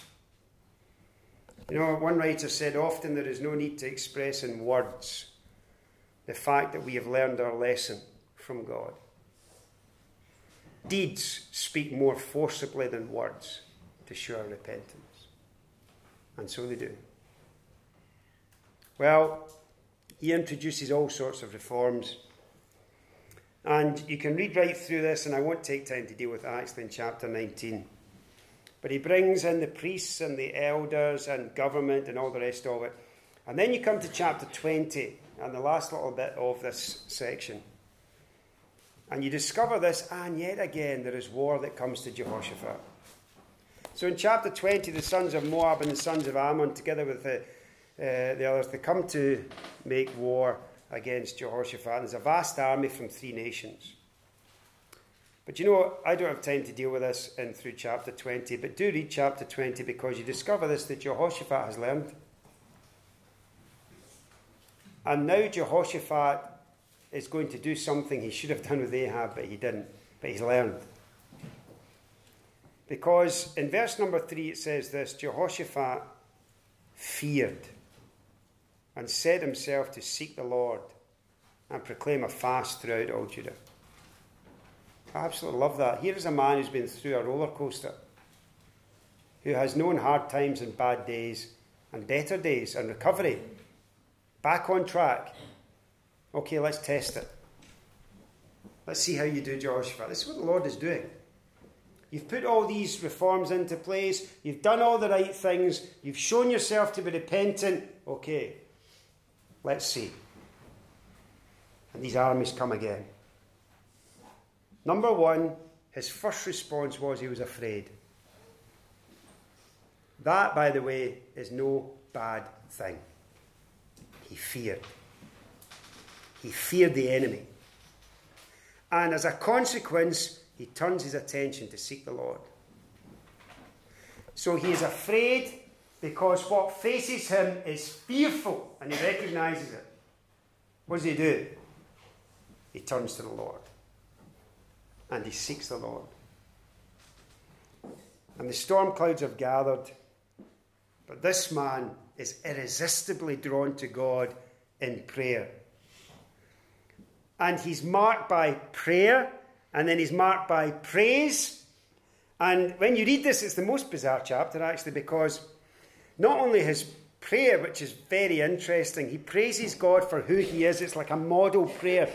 You know, one writer said, often there is no need to express in words the fact that we have learned our lesson from God. Deeds speak more forcibly than words to show our repentance. And so they do. Well, he introduces all sorts of reforms. And you can read right through this, and I won't take time to deal with it actually in chapter 19. But he brings in the priests and the elders and government and all the rest of it. And then you come to chapter 20 and the last little bit of this section. And you discover this, and yet again there is war that comes to Jehoshaphat. So in chapter 20, the sons of Moab and the sons of Ammon, together with the others, they come to make war against Jehoshaphat. There's a vast army from 3 nations. But you know, I don't have time to deal with this in through chapter 20, but do read chapter 20, because you discover this, that Jehoshaphat has learned. And now Jehoshaphat is going to do something he should have done with Ahab, but he didn't. But he's learned. Because in verse number 3 it says this, Jehoshaphat feared and set himself to seek the Lord and proclaim a fast throughout all Judah. I absolutely love that. Here is a man who's been through a roller coaster, who has known hard times and bad days and better days and recovery. Back on track. Okay, let's test it. Let's see how you do, Jehoshaphat. This is what the Lord is doing. You've put all these reforms into place. You've done all the right things. You've shown yourself to be repentant. Okay. Let's see. And these armies come again. Number 1, his first response was he was afraid. That, by the way, is no bad thing. He feared. He feared the enemy. and as a consequence, he turns his attention to seek the Lord. So he is afraid because what faces him is fearful, and he recognizes it. What does he do? He turns to the Lord, and he seeks the Lord. And the storm clouds have gathered, but this man is irresistibly drawn to God in prayer. And he's marked by prayer, and then he's marked by praise. And when you read this, it's the most bizarre chapter, actually, because not only his prayer, which is very interesting, he praises God for who he is. It's like a model prayer.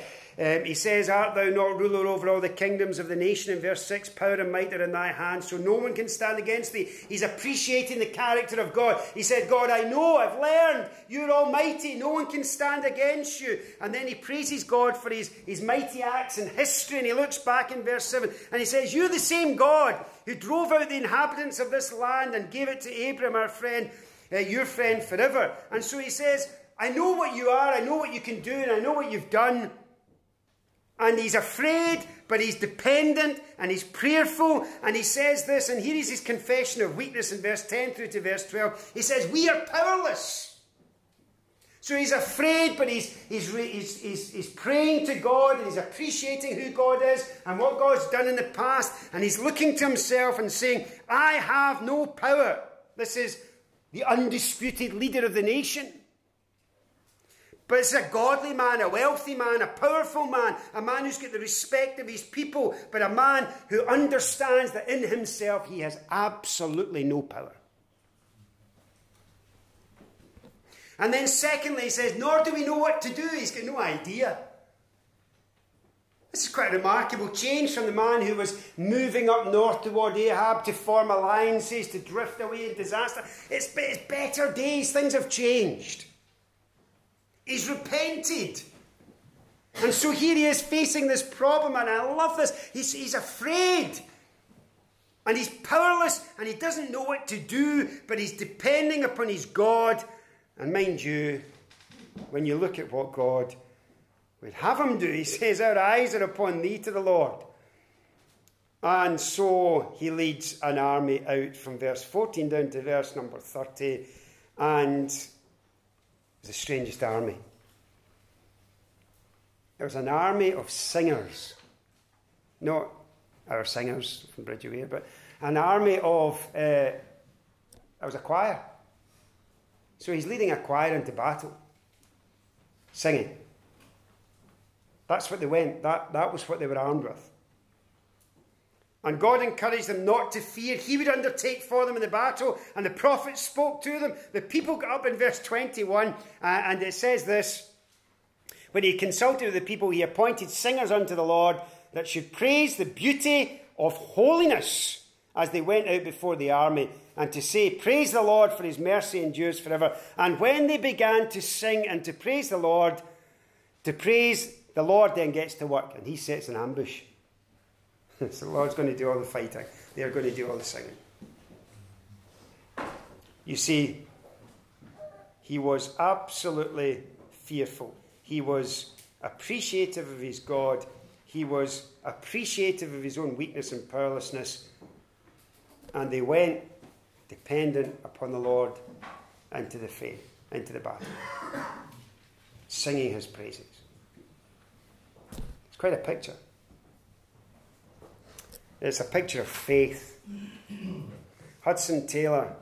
He says, "Art thou not ruler over all the kingdoms of the nation?" In verse 6, "Power and might are in thy hands, so no one can stand against thee." He's appreciating the character of God. He said, "God, I know, I've learned, you're almighty, no one can stand against you." And then he praises God for his mighty acts in history, and he looks back in verse 7, and he says, "You're the same God who drove out the inhabitants of this land and gave it to Abram, our friend, your friend forever." And so he says, "I know what you are, I know what you can do, and I know what you've done." And he's afraid, but he's dependent, and he's prayerful, and he says this, and here is his confession of weakness in verse 10 through to verse 12. He says, "We are powerless." So he's afraid, but he's praying to God, and he's appreciating who God is and what God's done in the past, and he's looking to himself and saying, "I have no power." This is the undisputed leader of the nation. But it's a godly man, a wealthy man, a powerful man, a man who's got the respect of his people, but a man who understands that in himself he has absolutely no power. And then secondly, he says, "Nor do we know what to do." He's got no idea. This is quite a remarkable change from the man who was moving up north toward Ahab to form alliances, to drift away in disaster. It's better days. Things have changed. He's repented. And so here he is facing this problem, and I love this. He's afraid, and he's powerless, and he doesn't know what to do, but he's depending upon his God. And mind you, when you look at what God would have him do, he says, "Our eyes are upon thee," to the Lord. And so he leads an army out from verse 14 down to verse number 30, and the strangest army. It was an army of singers, not our singers from Bridgeway, but an army of, it was a choir. So he's leading a choir into battle, singing. That's what they went, that was what they were armed with. And God encouraged them not to fear. He would undertake for them in the battle. And the prophets spoke to them. The people got up in verse 21. And it says this: "When he consulted with the people, he appointed singers unto the Lord that should praise the beauty of holiness as they went out before the army, and to say, Praise the Lord, for his mercy endures forever." And when they began to sing and to praise the Lord, then gets to work. And he sets an ambush. So the Lord's going to do all the fighting. They're going to do all the singing. You see, he was absolutely fearful. He was appreciative of his God. He was appreciative of his own weakness and powerlessness. And they went dependent upon the Lord into the fight, into the battle, singing his praises. It's quite a picture. It's a picture of faith. Hudson Taylor,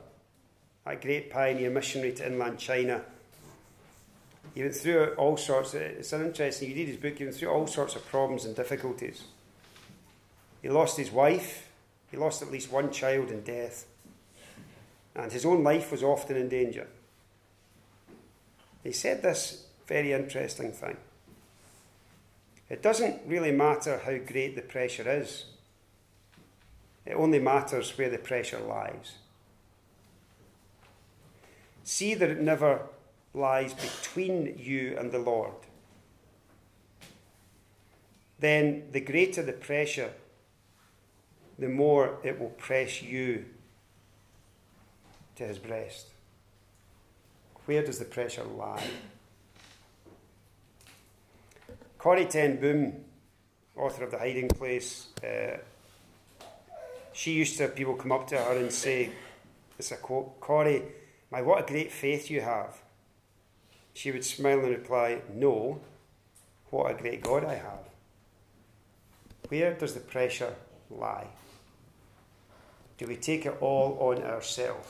that great pioneer missionary to inland China, he went through all sorts of, it's interesting, you read his book, he went through all sorts of problems and difficulties. He lost his wife, he lost at least one child in death, and his own life was often in danger. He said this very interesting thing: "It doesn't really matter how great the pressure is. It only matters where the pressure lies. See that it never lies between you and the Lord. Then the greater the pressure, the more it will press you to his breast." Where does the pressure lie? Corrie ten Boom author of The Hiding Place, she used to have people come up to her and say, it's a quote, "Corrie, my, what a great faith you have." She would smile and reply, "No, what a great God I have." Where does the pressure lie? Do we take it all on ourselves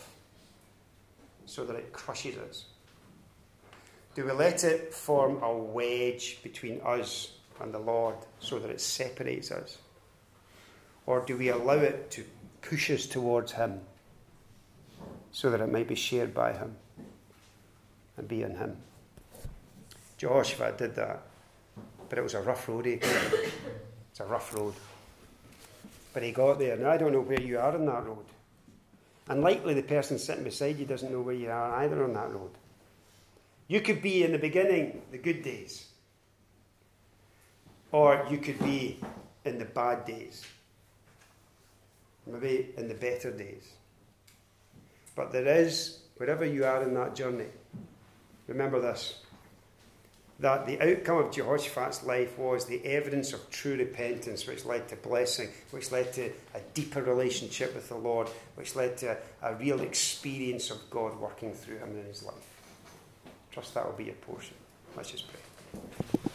so that it crushes us? Do we let it form a wedge between us and the Lord so that it separates us? Or do we allow it to push us towards Him so that it might be shared by Him and be in Him? Jehoshaphat did that, but it was a rough road. It's a rough road. But he got there. Now, I don't know where you are on that road. And likely the person sitting beside you doesn't know where you are either on that road. You could be in the beginning, the good days. Or you could be in the bad days. Maybe in the better days. But there is, wherever you are in that journey, remember this, that the outcome of Jehoshaphat's life was the evidence of true repentance, which led to blessing, which led to a deeper relationship with the Lord, which led to a real experience of God working through him in his life. Trust that will be your portion. Let's just pray.